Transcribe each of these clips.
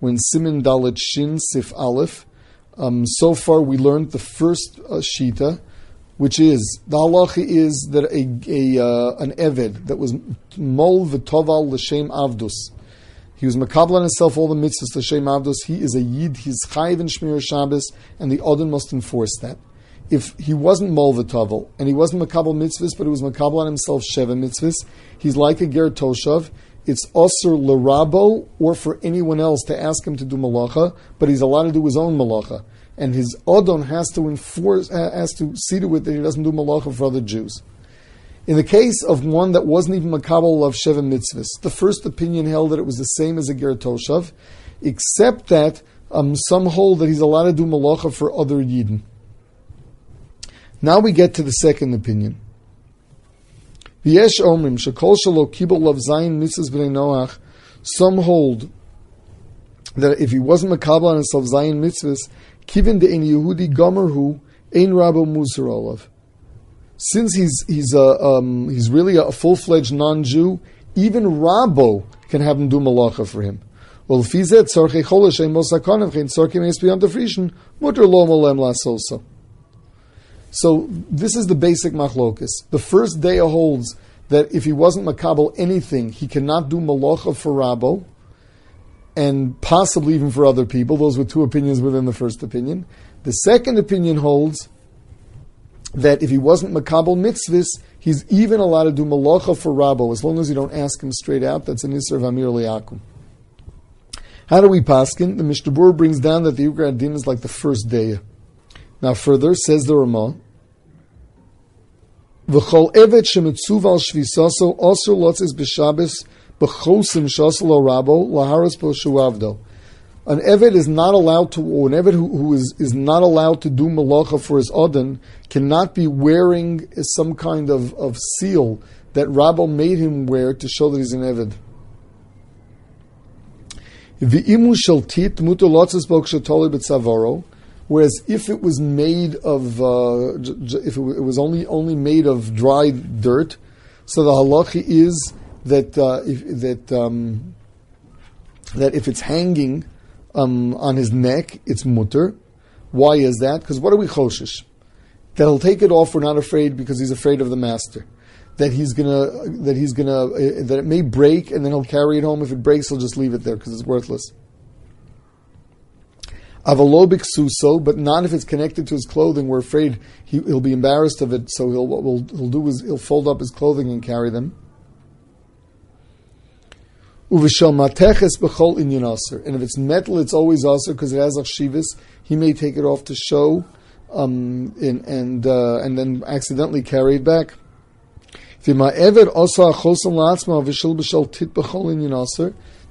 When Siman Dalet Shin Sif Aleph. So far we learned the first Shita, which is, the halacha is that an Eved that was Mol V'Toval L'Shem Avdus. He was makabel on himself all the mitzvahs L'Shem Avdus. He is a Yid, he's Chayiv in Shmir Shabbos, and the Odin must enforce that. If he wasn't Mol V'Toval, and he wasn't makabel mitzvahs, but he was makabel on himself Sheva mitzvahs, he's like a Ger Toshav. It's osur l'rabo, or for anyone else to ask him to do malacha, but he's allowed to do his own malacha, and his odon has to enforce, has to see to it that he doesn't do malacha for other Jews. In the case of one that wasn't even makabel of sheva mitzvahs, the first opinion held that it was the same as a ger toshav, except that some hold that he's allowed to do malacha for other yidden. Now we get to the second opinion. V'yesh omrim shekol shelo kibul lav zayin mitzvahs b'nei Noach. Some hold that if he wasn't makabel on himself zayin mitzvahs, kivin de'en Yehudi gomerhu ein rabo musar olav. Since he's really a full-fledged non-Jew, even Rabbo can have him do malacha for him. Ulfi zeh tzorchei chol shein mosakanim chein tzorchei meis b'yom tefrishin muter lo molem lasoso. So this is the basic machlokus. The first day holds that if he wasn't makabel anything, he cannot do malacha for Rabbo, and possibly even for other people. Those were two opinions within the first opinion. The second opinion holds that if he wasn't makabel mitzvahs, he's even allowed to do malacha for Rabbo, as long as you don't ask him straight out. That's an iser v'amir liakum. How do we paskin? The Mishnah Berurah brings down that the Yikra Din is like the first day. Now further, says the Ramah, V'chol evet shemetzuv al shvisaso osur lotzis b'shabes b'chosim shasal rabo laharas b'shuavdo. An evet is not allowed to, or an evet who is not allowed to do malacha for his odin cannot be wearing some kind of seal that Rabbo made him wear to show that he's an evet. V'imu shaltit muter lotzis b'kshatoli b'tzavoro. Whereas if it was made of, if it was only made of dried dirt, so the halacha is that that if it's hanging on his neck, it's mutter. Why is that? Because what are we choshish? That he'll take it off. We're not afraid because he's afraid of the master. That it may break and then he'll carry it home. If it breaks, he'll just leave it there because it's worthless. Avalobik suso, but not if it's connected to his clothing. We're afraid he'll be embarrassed of it, so he'll fold up his clothing and carry them. Uvishal mateches b'chol inyan aser, and if it's metal, it's always aser because it has achshivus. He may take it off to show, and then accidentally carry it back.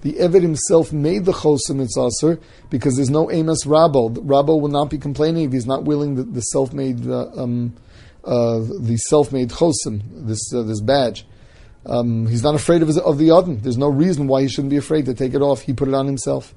The Eved himself made the chosim aser because there's no emes Rabbo. Rabbo will not be complaining if he's not willing the self-made chosim, this badge. He's not afraid of the odin. There's no reason why he shouldn't be afraid to take it off. He put it on himself.